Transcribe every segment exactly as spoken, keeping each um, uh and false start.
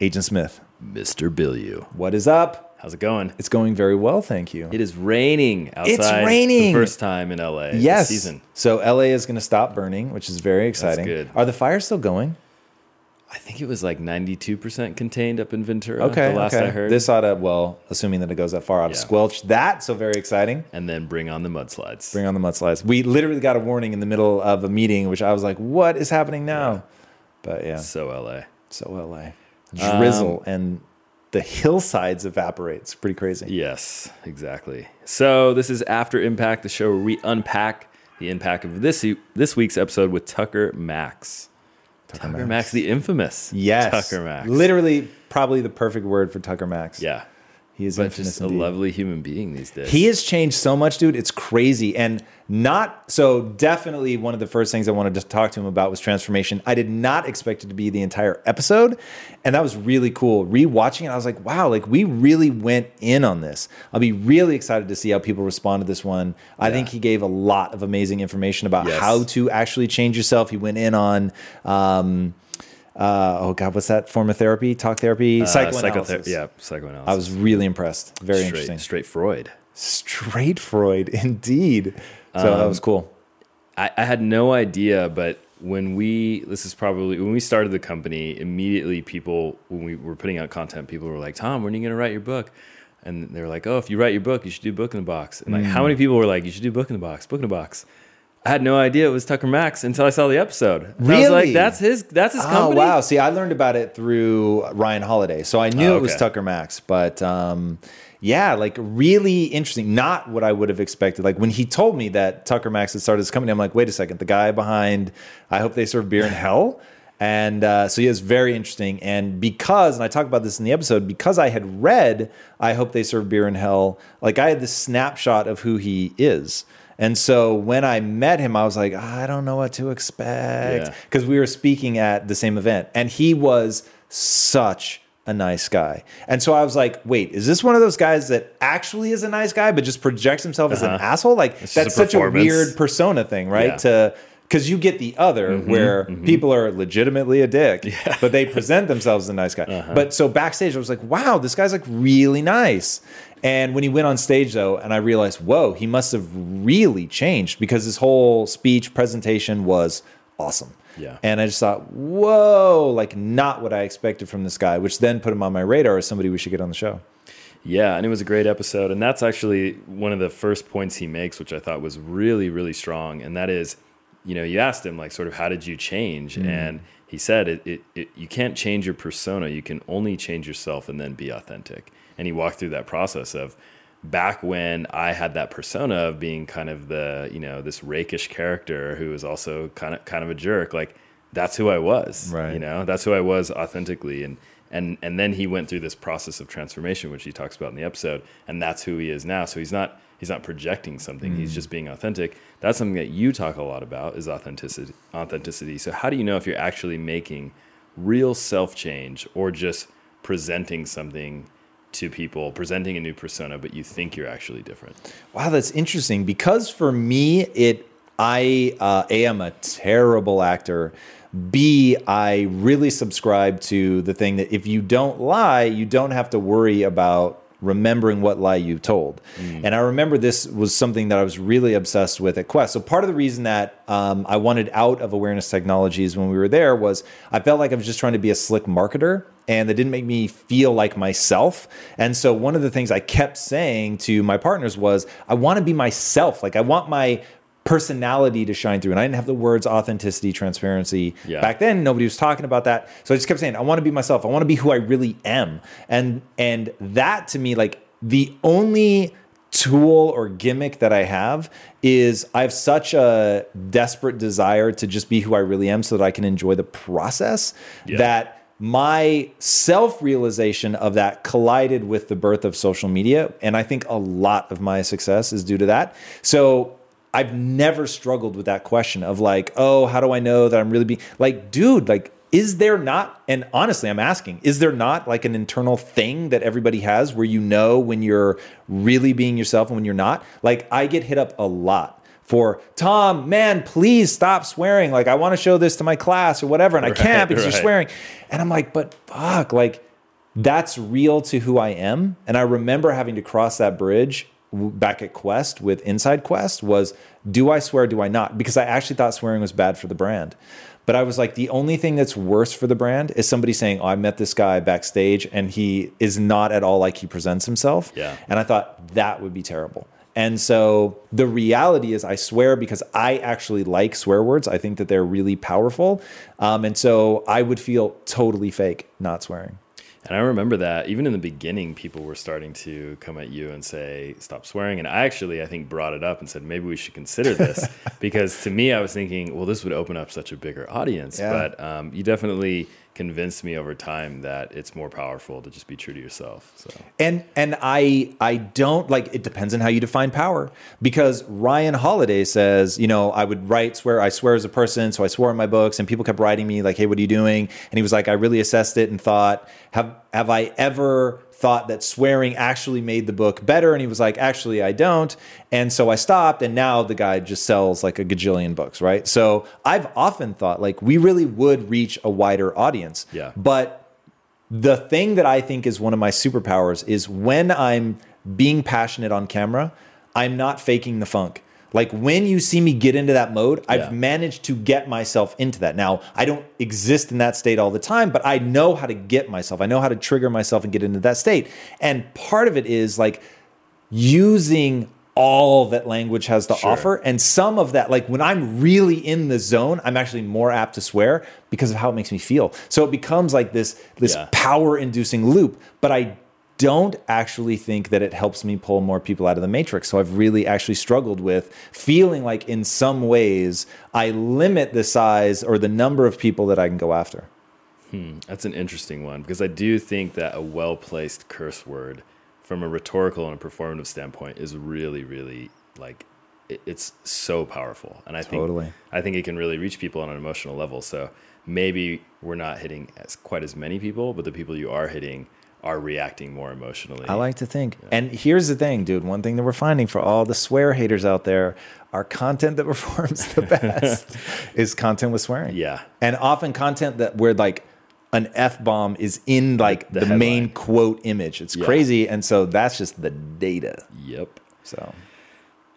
Agent Smith. Mister Bilyeu. What is up? How's it going? It's going very well, thank you. It is raining outside. It's raining. For the first time in L A yes. this season. So L A is going to stop burning, which is very exciting. That's good. Are the fires still going? I think it was like ninety-two percent contained up in Ventura. Okay, the last okay. I heard. This ought to, well, assuming that it goes that far, ought to yeah. squelch that. So very exciting. And then bring on the mudslides. Bring on the mudslides. We literally got a warning in the middle of a meeting, which I was like, what is happening now? Yeah. But yeah. So L A. So L A. Drizzle um, and the hillsides evaporate. It's pretty crazy. Yes, exactly. So this is After Impact, the show where we unpack the impact of this this week's episode with Tucker Max. Tucker, Tucker Max. Max, the infamous. Yes, Tucker Max. Literally, probably the perfect word for Tucker Max. Yeah, he is but infamous just indeed. A lovely human being these days. He has changed so much, dude. It's crazy, and not so. Definitely, one of the first things I wanted to talk to him about was transformation. I did not expect it to be the entire episode, and that was really cool. Rewatching it, I was like, wow, like we really went in on this. I'll be really excited to see how people respond to this one. Yeah. I think he gave a lot of amazing information about yes. how to actually change yourself. He went in on, um, uh, oh God, what's that form of therapy? Talk therapy, uh, psychoanalysis. Psychother- yeah, psychoanalysis. I was really impressed. Very straight, interesting. Straight Freud. Straight Freud, indeed. So um, that was cool. I, I had no idea, but when we, this is probably, when we started the company, immediately people, when we were putting out content, people were like, Tom, when are you going to write your book? And they were like, oh, if you write your book, you should do Book in a Box. And like, mm. how many people were like, you should do Book in a Box, Book in a Box. I had no idea it was Tucker Max until I saw the episode. And really? I was like, that's his, that's his oh, company? Oh, wow. See, I learned about it through Ryan Holiday. So I knew oh, okay. it was Tucker Max, but... um yeah, like really interesting. Not what I would have expected. Like when he told me that Tucker Max had started his company, I'm like, wait a second, the guy behind I Hope They Serve Beer in Hell? And uh, so yeah, it's very interesting. And because, and I talk about this in the episode, because I had read I Hope They Serve Beer in Hell, like I had this snapshot of who he is. And so when I met him, I was like, I don't know what to expect. Because yeah. we were speaking at the same event. And he was such a nice guy. And so I was like, wait, is this one of those guys that actually is a nice guy, but just projects himself uh-huh. as an asshole? Like it's that's a such a weird persona thing, right? Yeah. To, cause you get the other mm-hmm, where mm-hmm. people are legitimately a dick, yeah. but they present themselves as a nice guy. Uh-huh. But so backstage I was like, wow, this guy's like really nice. And when he went on stage though, and I realized, whoa, he must've really changed because his whole speech presentation was awesome. Yeah. And I just thought, whoa, like not what I expected from this guy, which then put him on my radar as somebody we should get on the show. Yeah. And it was a great episode. And that's actually one of the first points he makes, which I thought was really, really strong. And that is, you know, you asked him like sort of how did you change? Mm-hmm. And he said, it, it, it, you can't change your persona. You can only change yourself and then be authentic. And he walked through that process of back when I had that persona of being kind of the, you know, this rakish character who is also kind of kind of a jerk, like that's who I was, right. you know, that's who I was authentically. And, and, and then he went through this process of transformation, which he talks about in the episode, and that's who he is now. So he's not, he's not projecting something. Mm. He's just being authentic. That's something that you talk a lot about is authenticity, authenticity. So how do you know if you're actually making real self-change or just presenting something to people, presenting a new persona, but you think you're actually different? Wow, that's interesting, because for me, it I uh, am a terrible actor. B, I really subscribe to the thing that if you don't lie, you don't have to worry about remembering what lie you told. Mm. And I remember this was something that I was really obsessed with at Quest. So part of the reason that um, I wanted out of awareness technologies when we were there was I felt like I was just trying to be a slick marketer, and that didn't make me feel like myself. And so one of the things I kept saying to my partners was, I want to be myself. Like I want my personality to shine through. And I didn't have the words authenticity, transparency. Yeah. Back then, nobody was talking about that. So I just kept saying, I want to be myself. I want to be who I really am. And and that to me, like the only tool or gimmick that I have is I have such a desperate desire to just be who I really am so that I can enjoy the process, yeah, that my self-realization of that collided with the birth of social media. And I think a lot of my success is due to that. So I've never struggled with that question of like, oh, how do I know that I'm really being like, dude, like, is there not, and honestly, I'm asking, is there not like an internal thing that everybody has where you know when you're really being yourself and when you're not? Like, I get hit up a lot for, Tom, man, please stop swearing. Like, I want to show this to my class or whatever, and right, I can't because right. you're swearing. And I'm like, but fuck, like, that's real to who I am. And I remember having to cross that bridge back at Quest with Inside Quest was, do I swear, do I not? Because I actually thought swearing was bad for the brand. But I was like, the only thing that's worse for the brand is somebody saying, oh, I met this guy backstage and he is not at all like he presents himself. Yeah. And I thought that would be terrible. And so the reality is I swear because I actually like swear words. I think that they're really powerful. Um, and so I would feel totally fake not swearing. And I remember that even in the beginning, people were starting to come at you and say, stop swearing. And I actually, I think, brought it up and said, maybe we should consider this. Because to me, I was thinking, well, this would open up such a bigger audience. Yeah. But um, you definitely convinced me over time that it's more powerful to just be true to yourself. So. And and I I don't, like, it depends on how you define power. Because Ryan Holiday says, you know, I would write, swear, I swear as a person, so I swore in my books, and people kept writing me like, hey, what are you doing? And he was like, I really assessed it and thought, have have I ever thought that swearing actually made the book better? And he was like, actually, I don't. And so I stopped, and now the guy just sells like a gajillion books, right? So I've often thought like we really would reach a wider audience. Yeah. But the thing that I think is one of my superpowers is when I'm being passionate on camera, I'm not faking the funk. Like when you see me get into that mode, I've yeah. managed to get myself into that. Now, I don't exist in that state all the time, but I know how to get myself. I know how to trigger myself and get into that state. And part of it is like using all that language has to sure. offer. And some of that, like when I'm really in the zone, I'm actually more apt to swear because of how it makes me feel. So it becomes like this, this yeah. power-inducing loop. But I don't actually think that it helps me pull more people out of the matrix. So I've really actually struggled with feeling like in some ways I limit the size or the number of people that I can go after. Hmm. That's an interesting one, because I do think that a well-placed curse word from a rhetorical and a performative standpoint is really, really like it, it's so powerful. And I totally. think, I think it can really reach people on an emotional level. So maybe we're not hitting as quite as many people, but the people you are hitting are reacting more emotionally. I like to think. Yeah. And here's the thing, dude. One thing that we're finding for all the swear haters out there, our content that performs the best is content with swearing. Yeah. And often content that where like an F-bomb is in like the, the main quote image. It's yeah. crazy. And so that's just the data. Yep. So.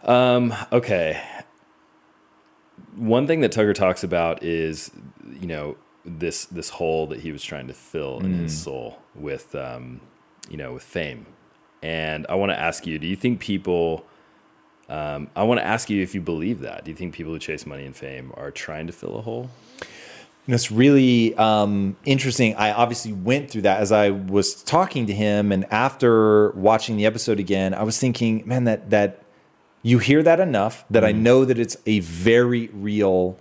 Um, okay. One thing that Tucker talks about is, you know, this this hole that he was trying to fill in mm. his soul with, um, you know, with fame. And I want to ask you, do you think people, um, I want to ask you if you believe that. Do you think people who chase money and fame are trying to fill a hole? And it's really um, interesting. I obviously went through that as I was talking to him. And after watching the episode again, I was thinking, man, that, that you hear that enough that mm. I know that it's a very real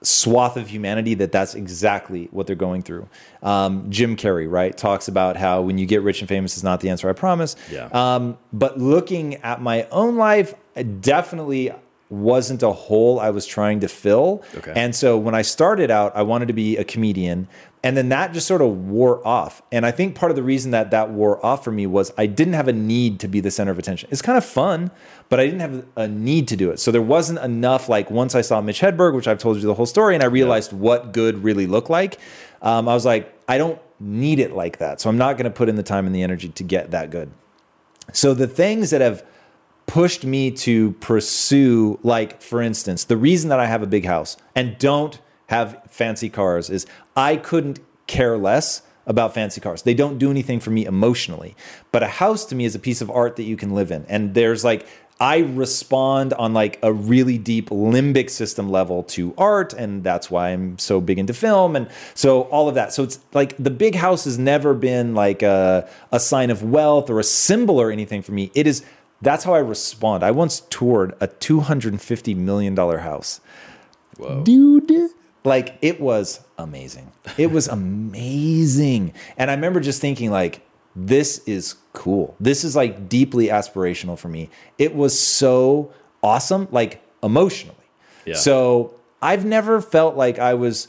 swath of humanity that that's exactly what they're going through. Um, Jim Carrey, right, talks about how when you get rich and famous is not the answer, I promise. Yeah. Um, but looking at my own life, definitely wasn't a hole I was trying to fill. Okay. And so when I started out, I wanted to be a comedian. And then that just sort of wore off. And I think part of the reason that that wore off for me was I didn't have a need to be the center of attention. It's kind of fun, but I didn't have a need to do it. So there wasn't enough, like once I saw Mitch Hedberg, which I've told you the whole story, and I realized yeah. what good really looked like, um, I was like, I don't need it like that. So I'm not going to put in the time and the energy to get that good. So the things that have pushed me to pursue, like for instance, the reason that I have a big house and don't have fancy cars is I couldn't care less about fancy cars. They don't do anything for me emotionally. But a house to me is a piece of art that you can live in. And there's like, I respond on like a really deep limbic system level to art. And that's why I'm so big into film. And so all of that. So it's like the big house has never been like a, a sign of wealth or a symbol or anything for me. It is, that's how I respond. I once toured a two hundred fifty million dollars house. Whoa. Dude. Like, it was amazing. It was amazing. And I remember just thinking, like, this is cool. This is, like, deeply aspirational for me. It was so awesome, like, emotionally. Yeah. So I've never felt like I was...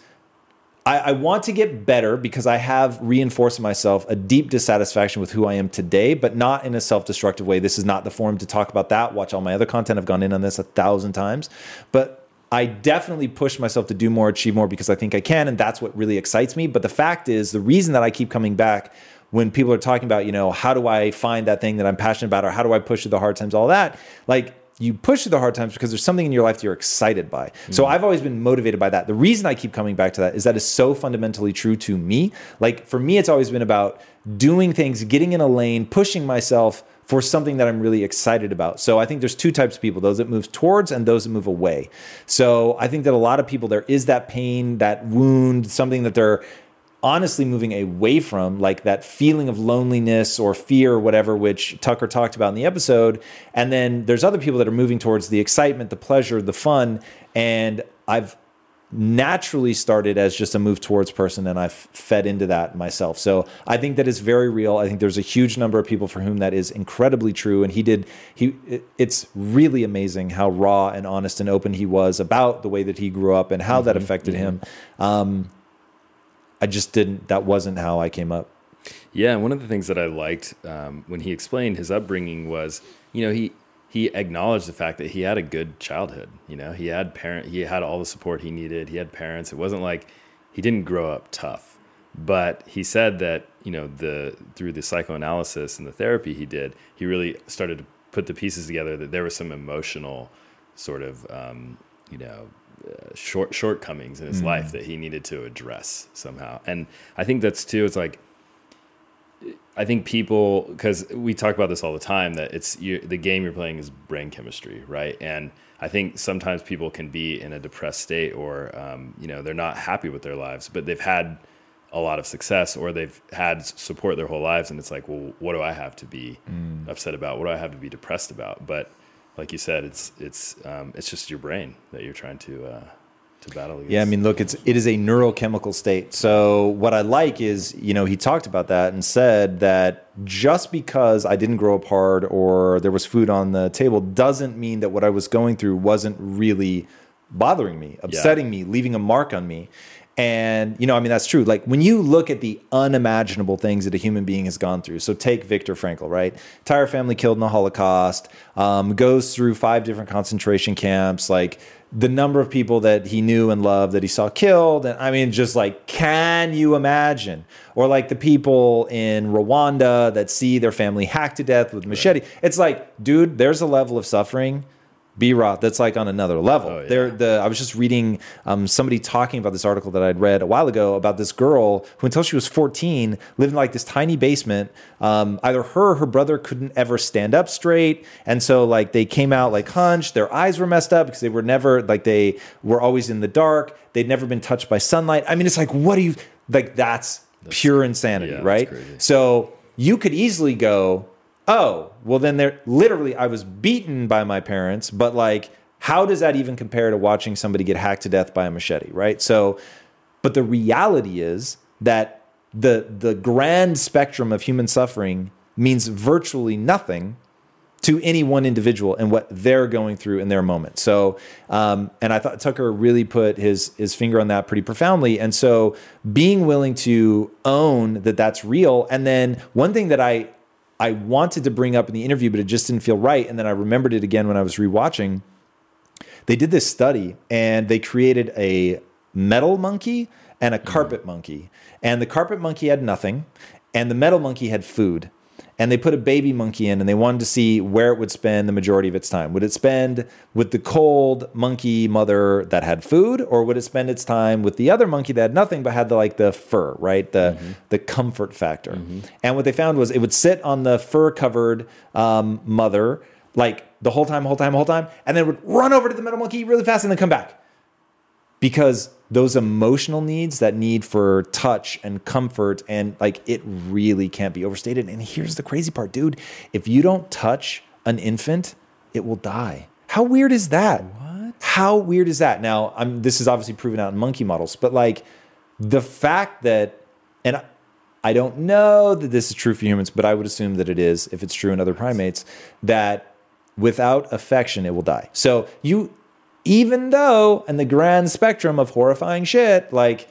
I, I want to get better because I have reinforced myself a deep dissatisfaction with who I am today, but not in a self-destructive way. This is not the forum to talk about that. Watch all my other content. I've gone in on this a thousand times. But... I definitely push myself to do more, achieve more, because I think I can, and that's what really excites me. But the fact is, the reason that I keep coming back when people are talking about, you know, how do I find that thing that I'm passionate about, or how do I push through the hard times, all that, like, you push through the hard times because there's something in your life that you're excited by. Mm-hmm. So I've always been motivated by that. The reason I keep coming back to that is that it's so fundamentally true to me. Like, for me, it's always been about doing things, getting in a lane, pushing myself for something that I'm really excited about. So I think there's two types of people, those that move towards and those that move away. So I think that a lot of people, there is that pain, that wound, something that they're honestly moving away from, like that feeling of loneliness or fear or whatever, which Tucker talked about in the episode. And then there's other people that are moving towards the excitement, the pleasure, the fun. And I've naturally started as just a move towards person, and I've fed into that myself. So I think that is very real. I think there's a huge number of people for whom that is incredibly true. And he did, he, it's really amazing how raw and honest and open he was about the way that he grew up and how mm-hmm, that affected mm-hmm. him. Um, I just didn't, that wasn't how I came up. Yeah. One of the things that I liked um, when he explained his upbringing was, you know, he, he acknowledged the fact that he had a good childhood. You know, he had parent, he had all the support he needed. He had parents. It wasn't like he didn't grow up tough, but he said that, you know, the, through the psychoanalysis and the therapy he did, he really started to put the pieces together that there was some emotional sort of, um, you know, uh, short shortcomings in his mm. life that he needed to address somehow. And I think that's too, it's like, I think people, because we talk about this all the time, that it's you, the game you're playing is brain chemistry, right? And I think sometimes people can be in a depressed state, or um, you know, they're not happy with their lives, but they've had a lot of success, or they've had support their whole lives, and it's like, well, what do I have to be mm. upset about? What do I have to be depressed about? But like you said, it's it's um, it's just your brain that you're trying to uh, to battle against. Yeah, I mean, look, it's it is a neurochemical state. So what I like is, you know, he talked about that and said that just because I didn't grow up hard or there was food on the table doesn't mean that what I was going through wasn't really bothering me, upsetting yeah. me, leaving a mark on me. And, you know, I mean, that's true. Like, when you look at the unimaginable things that a human being has gone through. So take Viktor Frankl, right? Entire family killed in the Holocaust, um, goes through five different concentration camps, like the number of people that he knew and loved that he saw killed. And I mean, just like, can you imagine? Or like the people in Rwanda that see their family hacked to death with machete. Right. It's like, dude, there's a level of suffering, B-Rot, that's like on another level. Oh, yeah. There, the I was just reading um, somebody talking about this article that I'd read a while ago about this girl who, until she was fourteen, lived in like this tiny basement. Um, either her or her brother couldn't ever stand up straight, and so like they came out like hunched. Their eyes were messed up because they were never like they were always in the dark. They'd never been touched by sunlight. I mean, it's like, what do you like? That's, that's pure insanity, yeah, right? So you could easily go, oh, well then there literally I was beaten by my parents, but like, how does that even compare to watching somebody get hacked to death by a machete, right? So, but the reality is that the, the grand spectrum of human suffering means virtually nothing to any one individual and what they're going through in their moment. So, um, and I thought Tucker really put his his finger on that pretty profoundly. And so being willing to own that that's real. And then one thing that I, I wanted to bring up in the interview, but it just didn't feel right. And then I remembered it again when I was rewatching. They did this study and they created a metal monkey and a carpet monkey. And the carpet monkey had nothing and the metal monkey had food. And they put a baby monkey in, and they wanted to see where it would spend the majority of its time. Would it spend with the cold monkey mother that had food, or would it spend its time with the other monkey that had nothing but had the, like the fur, right? The mm-hmm. the comfort factor. Mm-hmm. And what they found was it would sit on the fur-covered um, mother like the whole time, whole time, whole time, and then it would run over to the metal monkey really fast and then come back. Because those emotional needs, that need for touch and comfort, and like it really can't be overstated. And here's the crazy part, dude. If you don't touch an infant, it will die. How weird is that? What? How weird is that? Now, I'm, this is obviously proven out in monkey models, but like the fact that, and I don't know that this is true for humans, but I would assume that it is, if it's true in other primates, that without affection, it will die. So you... Even though in the grand spectrum of horrifying shit, like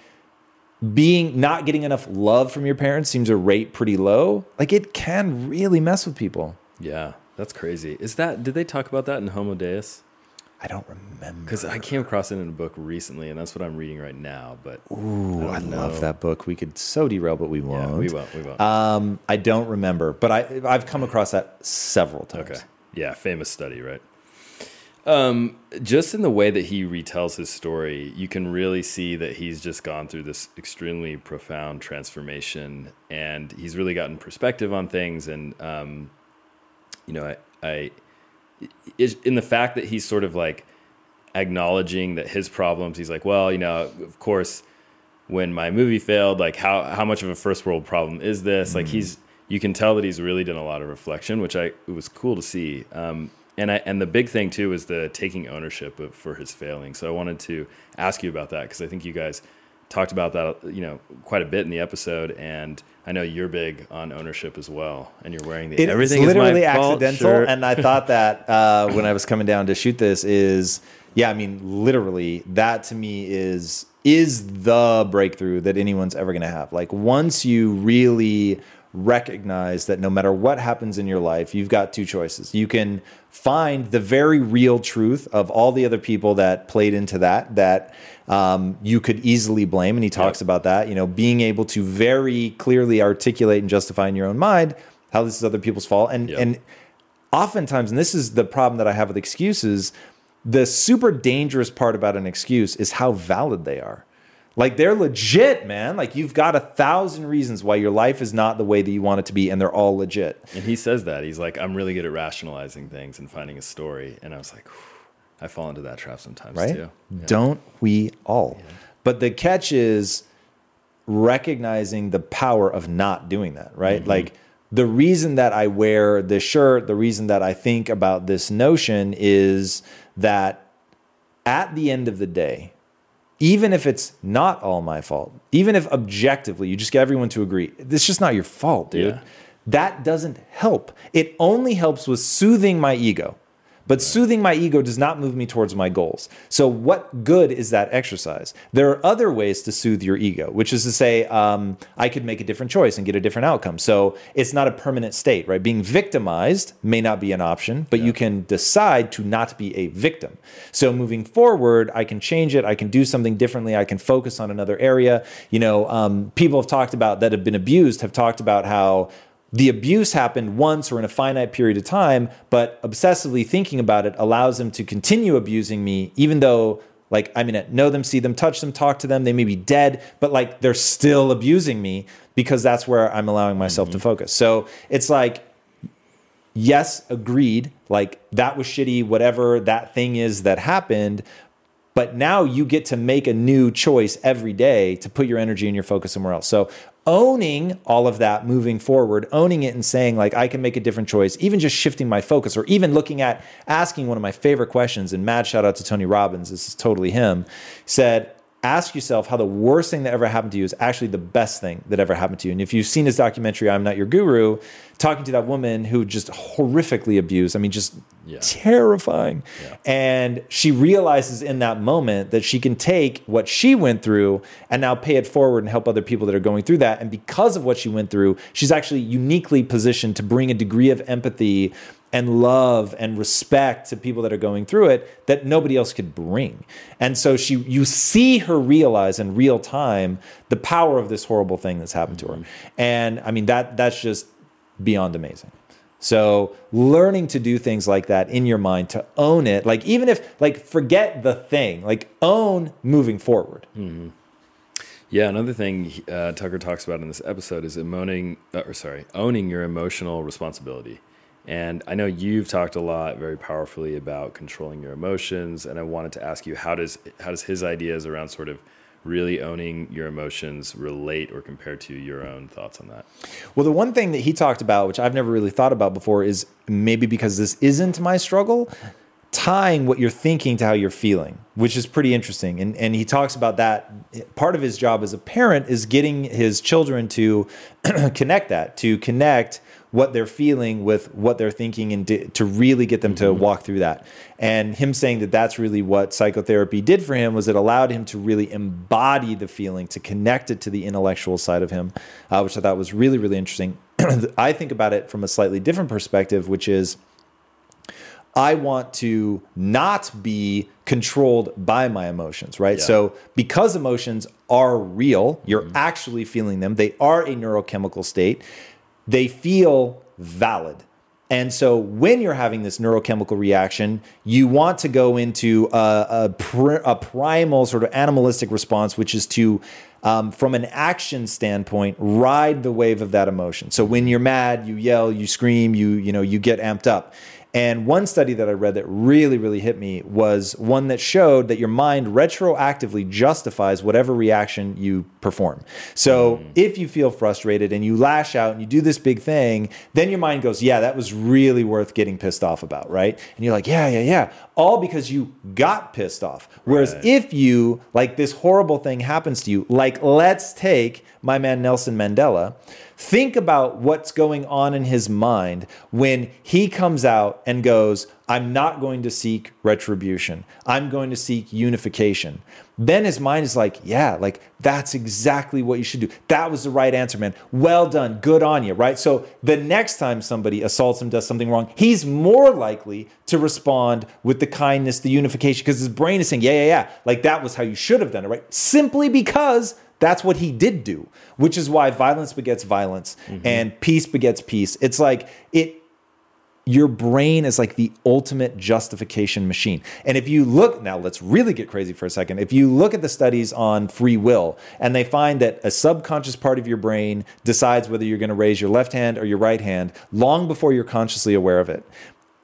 being not getting enough love from your parents seems a rate pretty low, like it can really mess with people. Yeah, that's crazy. Is that, did they talk about that in Homo Deus? I don't remember. Because I came across it in a book recently, and that's what I'm reading right now. But ooh, I, I love that book. We could so derail, but we won't. Yeah, we won't. We won't. Um, I don't remember, but I, I've come across that several times. Okay. Yeah, famous study, right? Um, just in the way that he retells his story, you can really see that he's just gone through this extremely profound transformation, and he's really gotten perspective on things. And, um, you know, I, I, in the fact that he's sort of like acknowledging that his problems, he's like, well, you know, of course, when my movie failed, like how, how much of a first world problem is this? Mm-hmm. Like he's, you can tell that he's really done a lot of reflection, which I, it was cool to see. Um, And I, and the big thing, too, is the taking ownership of, for his failing. So I wanted to ask you about that, because I think you guys talked about that, you know, quite a bit in the episode. And I know you're big on ownership as well. And you're wearing the it everything is literally is my accidental fault shirt. And I thought that uh, when I was coming down to shoot this is, yeah, I mean, literally, that to me is is the breakthrough that anyone's ever going to have. Like, once you really recognize that no matter what happens in your life, you've got two choices. You can find the very real truth of all the other people that played into that, that um, you could easily blame. And he talks yep. about that, you know, being able to very clearly articulate and justify in your own mind how this is other people's fault. And, yep. and oftentimes, and this is the problem that I have with excuses, the super dangerous part about an excuse is how valid they are. Like, they're legit, man. Like, you've got a thousand reasons why your life is not the way that you want it to be, and they're all legit. And he says that. He's like, I'm really good at rationalizing things and finding a story. And I was like, I fall into that trap sometimes, right? too. Yeah. Don't we all? Yeah. But the catch is recognizing the power of not doing that, right? Mm-hmm. Like, the reason that I wear this shirt, the reason that I think about this notion is that at the end of the day, even if it's not all my fault, even if objectively you just get everyone to agree, it's just not your fault, dude. Yeah. That doesn't help. It only helps with soothing my ego. But soothing my ego does not move me towards my goals. So what good is that exercise? There are other ways to soothe your ego, which is to say, um, I could make a different choice and get a different outcome. So it's not a permanent state, right? Being victimized may not be an option, but yeah. you can decide to not be a victim. So moving forward, I can change it. I can do something differently. I can focus on another area. You know, um, people have talked about that have been abused have talked about how the abuse happened once or in a finite period of time, but obsessively thinking about it allows them to continue abusing me, even though, like, I mean, I know them, see them, touch them, talk to them. They may be dead, but like they're still abusing me because that's where I'm allowing myself mm-hmm. to focus. So it's like, yes, agreed. Like, that was shitty, whatever that thing is that happened. But now you get to make a new choice every day to put your energy and your focus somewhere else. So owning all of that moving forward, owning it and saying, like, I can make a different choice, even just shifting my focus, or even looking at asking one of my favorite questions, and mad shout out to Tony Robbins, this is totally him, said, ask yourself how the worst thing that ever happened to you is actually the best thing that ever happened to you. And if you've seen his documentary, I'm Not Your Guru, talking to that woman who just horrifically abused, I mean, just yeah. terrifying. Yeah. And she realizes in that moment that she can take what she went through and now pay it forward and help other people that are going through that. And because of what she went through, she's actually uniquely positioned to bring a degree of empathy and love and respect to people that are going through it that nobody else could bring. And so she, you see her realize in real time the power of this horrible thing that's happened mm-hmm. to her. And I mean, that that's just beyond amazing. So learning to do things like that in your mind, to own it, like even if, like forget the thing, like own moving forward. Mm-hmm. Yeah, another thing uh, Tucker talks about in this episode is owning, uh, or sorry, owning your emotional responsibility. And I know you've talked a lot very powerfully about controlling your emotions. And I wanted to ask you, how does how does his ideas around sort of really owning your emotions relate or compare to your own thoughts on that? Well, the one thing that he talked about, which I've never really thought about before, is maybe because this isn't my struggle, tying what you're thinking to how you're feeling, which is pretty interesting. And, and he talks about that. Part of his job as a parent is getting his children to connect that, to connect what they're feeling with what they're thinking, and d- to really get them to walk through that. And him saying that that's really what psychotherapy did for him, was it allowed him to really embody the feeling, to connect it to the intellectual side of him, uh, which I thought was really, really interesting. I think about it from a slightly different perspective, which is I want to not be controlled by my emotions, right? Yeah. So because emotions are real, you're mm-hmm. actually feeling them. They are a neurochemical state. They feel valid. And so when you're having this neurochemical reaction, you want to go into a, a, pr- a primal sort of animalistic response, which is to, um, from an action standpoint, ride the wave of that emotion. So when you're mad, you yell, you scream, you, you know, you get amped up. And one study that I read that really, really hit me was one that showed that your mind retroactively justifies whatever reaction you perform. So mm. if you feel frustrated and you lash out and you do this big thing, then your mind goes, yeah, that was really worth getting pissed off about, right? And you're like, yeah, yeah, yeah. All because you got pissed off. Whereas right. if you, like this horrible thing happens to you, like let's take my man Nelson Mandela. Think about what's going on in his mind when he comes out and goes, I'm not going to seek retribution. I'm going to seek unification. Then his mind is like, yeah, like that's exactly what you should do. That was the right answer, man. Well done. Good on you, right? So the next time somebody assaults him, does something wrong, he's more likely to respond with the kindness, the unification, because his brain is saying, yeah, yeah, yeah. Like that was how you should have done it, right? Simply because that's what he did do, which is why violence begets violence mm-hmm. and peace begets peace. It's like it, your brain is like the ultimate justification machine. And if you look, now let's really get crazy for a second. If you look at the studies on free will, and they find that a subconscious part of your brain decides whether you're going to raise your left hand or your right hand long before you're consciously aware of it.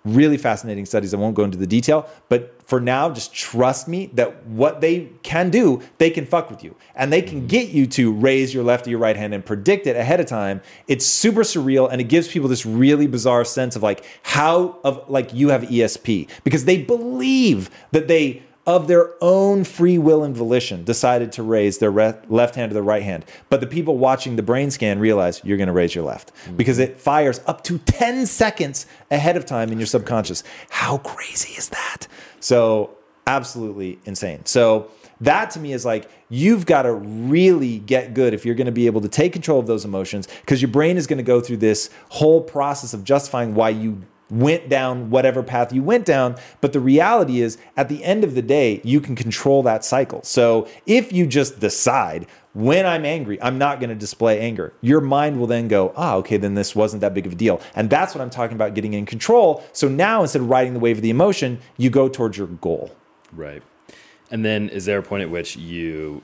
Really fascinating studies. I won't go into the detail, but for now, just trust me that what they can do, they can fuck with you. And they can get you to raise your left or your right hand and predict it ahead of time. It's super surreal, and it gives people this really bizarre sense of like how of like you have E S P, because they believe that they of their own free will and volition decided to raise their re- left hand or their right hand. But the people watching the brain scan realize you're going to raise your left mm. because it fires up to ten seconds ahead of time in your subconscious. How crazy is that? So absolutely insane. So that to me is like, you've got to really get good if you're going to be able to take control of those emotions, because your brain is going to go through this whole process of justifying why you went down whatever path you went down. But the reality is, at the end of the day, you can control that cycle. So if you just decide, when I'm angry, I'm not going to display anger, your mind will then go, ah, okay, then this wasn't that big of a deal. And that's what I'm talking about, getting in control. So now instead of riding the wave of the emotion, you go towards your goal. Right. And then is there a point at which you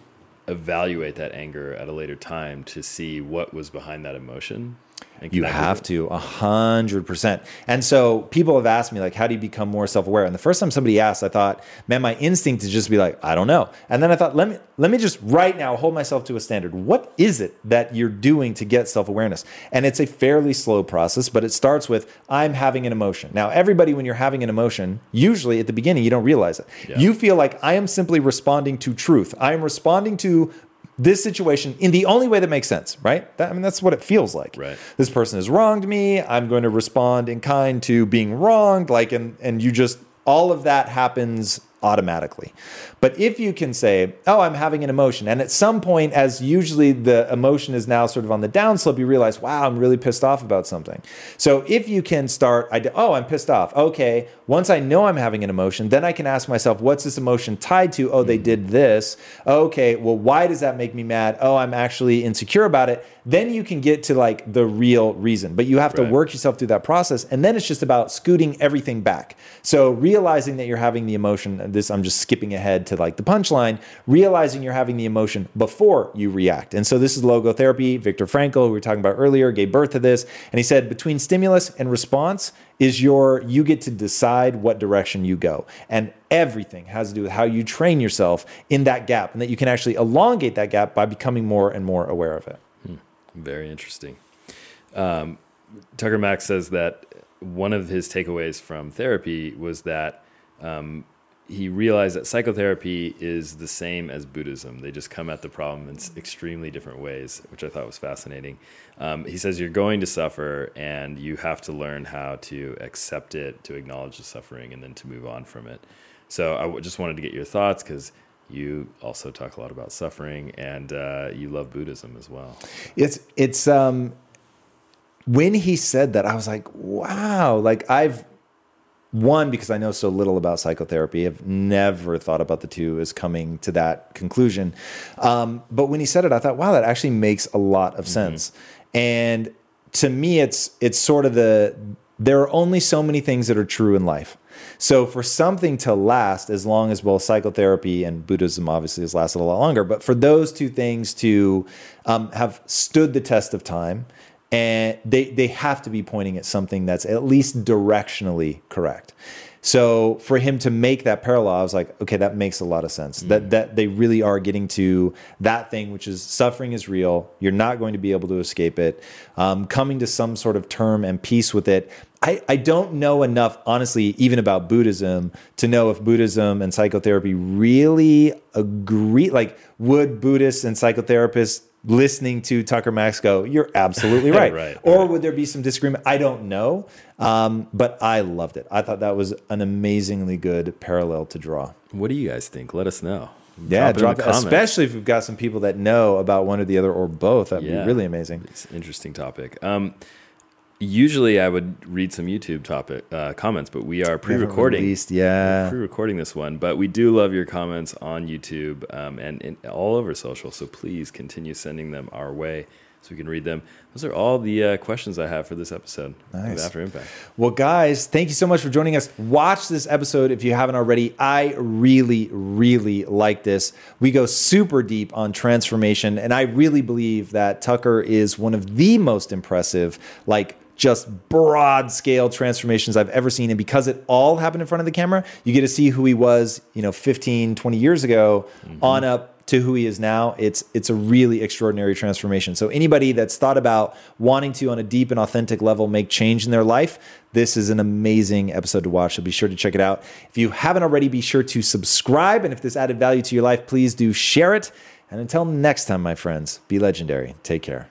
evaluate that anger at a later time to see what was behind that emotion? Exactly. You have to, one hundred percent. And so people have asked me, like, how do you become more self-aware? And the first time somebody asked, I thought, man, my instinct is just be like, I don't know. And then I thought, let me, let me just right now hold myself to a standard. What is it that you're doing to get self-awareness? And it's a fairly slow process, but it starts with, I'm having an emotion. Now, everybody, when you're having an emotion, usually at the beginning, you don't realize it. Yeah. You feel like I am simply responding to truth. I am responding to this situation in the only way that makes sense, right? That, I mean, that's what it feels like. Right. This person has wronged me. I'm going to respond in kind to being wronged. Like, and, and you just, all of that happens automatically. But if you can say, oh, I'm having an emotion. And at some point, as usually the emotion is now sort of on the downslope, you realize, wow, I'm really pissed off about something. So if you can start, I, oh, I'm pissed off. Okay. Once I know I'm having an emotion, then I can ask myself, what's this emotion tied to? Oh, they did this. Okay. Well, why does that make me mad? Oh, I'm actually insecure about it. Then you can get to like the real reason, but you have to right. work yourself through that process. And then it's just about scooting everything back. So realizing that you're having the emotion, this, I'm just skipping ahead to like the punchline, realizing you're having the emotion before you react. And so this is logotherapy. Viktor Frankl, who we were talking about earlier, gave birth to this. And he said, between stimulus and response is your, you get to decide what direction you go. And everything has to do with how you train yourself in that gap, and that you can actually elongate that gap by becoming more and more aware of it. Hmm. Very interesting. Um, Tucker Max says that one of his takeaways from therapy was that, um, he realized that psychotherapy is the same as Buddhism. They just come at the problem in extremely different ways, which I thought was fascinating. Um, he says you're going to suffer, and you have to learn how to accept it, to acknowledge the suffering, and then to move on from it. So I w- just wanted to get your thoughts, because you also talk a lot about suffering, and uh, you love Buddhism as well. It's it's um, when he said that, I was like, wow, like I've. One, because I know so little about psychotherapy, I've never thought about the two as coming to that conclusion. Um, but when he said it, I thought, wow, that actually makes a lot of sense. Mm-hmm. And to me, it's it's sort of the, there are only so many things that are true in life. So for something to last as long as, well, psychotherapy and Buddhism obviously has lasted a lot longer, but for those two things to um, have stood the test of time, and they, they have to be pointing at something that's at least directionally correct. So for him to make that parallel, I was like, okay, that makes a lot of sense. Mm. That that they really are getting to that thing, which is suffering is real. You're not going to be able to escape it. Um, coming to some sort of term and peace with it. I, I don't know enough, honestly, even about Buddhism to know if Buddhism and psychotherapy really agree. Like, would Buddhists and psychotherapists listening to Tucker Max go, you're absolutely right. right or right. Would there be some disagreement? I don't know. Um, but I loved it. I thought that was an amazingly good parallel to draw. What do you guys think? Let us know. Yeah, drop, drop it, especially if we've got some people that know about one or the other or both. That'd yeah, be really amazing. It's an interesting topic. Um, Usually I would read some YouTube topic uh, comments, but we are pre-recording. Released, yeah, we're pre-recording this one, but we do love your comments on YouTube um, and, and all over social. So please continue sending them our way so we can read them. Those are all the uh, questions I have for this episode nice. of After Impact. Well, guys, thank you so much for joining us. Watch this episode if you haven't already. I really, really like this. We go super deep on transformation, and I really believe that Tucker is one of the most impressive, like, just broad scale transformations I've ever seen. And because it all happened in front of the camera, you get to see who he was, you know, fifteen, twenty years ago mm-hmm. on up to who he is now. It's, it's a really extraordinary transformation. So anybody that's thought about wanting to, on a deep and authentic level, make change in their life, this is an amazing episode to watch. So be sure to check it out. If you haven't already, be sure to subscribe. And if this added value to your life, please do share it. And until next time, my friends, be legendary. Take care.